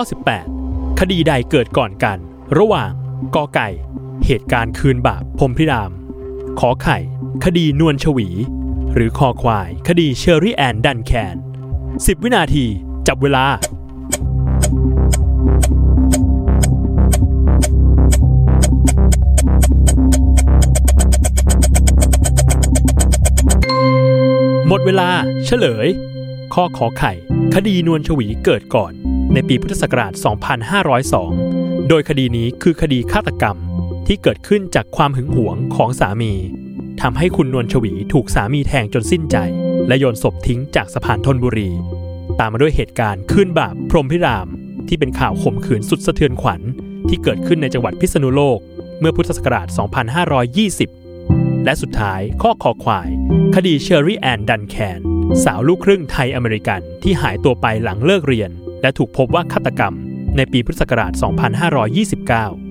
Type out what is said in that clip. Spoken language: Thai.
ข้อ18คดีใดเกิดก่อนกันระหว่างกอไก่เหตุการณ์คืนบาปพรหมพิรามขอไข่คดีนวลชวีหรือคอควายคดีเชอรี่แอนดันแคน10วินาทีจับเวลาหมดเวลาเฉลยข้อขอไข่คดีนวลชวีเกิดก่อนในปีพุทธศักราช2502โดยคดีนี้คือคดีฆาตกรรมที่เกิดขึ้นจากความหึงหวงของสามีทำให้คุณนวลชวีถูกสามีแทงจนสิ้นใจและโยนศพทิ้งจากสะพานธนบุรีตามมาด้วยเหตุการณ์คืนบาปพรหมพิรามที่เป็นข่าวข่มขืนสุดสะเทือนขวัญที่เกิดขึ้นในจังหวัดพิษณุโลกเมื่อพุทธศักราช2520และสุดท้ายข้อคอควายคดีเชอรี่แอนดันแคนสาวลูกครึ่งไทยอเมริกันที่หายตัวไปหลังเลิกเรียนและถูกพบว่าฆาตกรรมในปีพุทธศักราช2529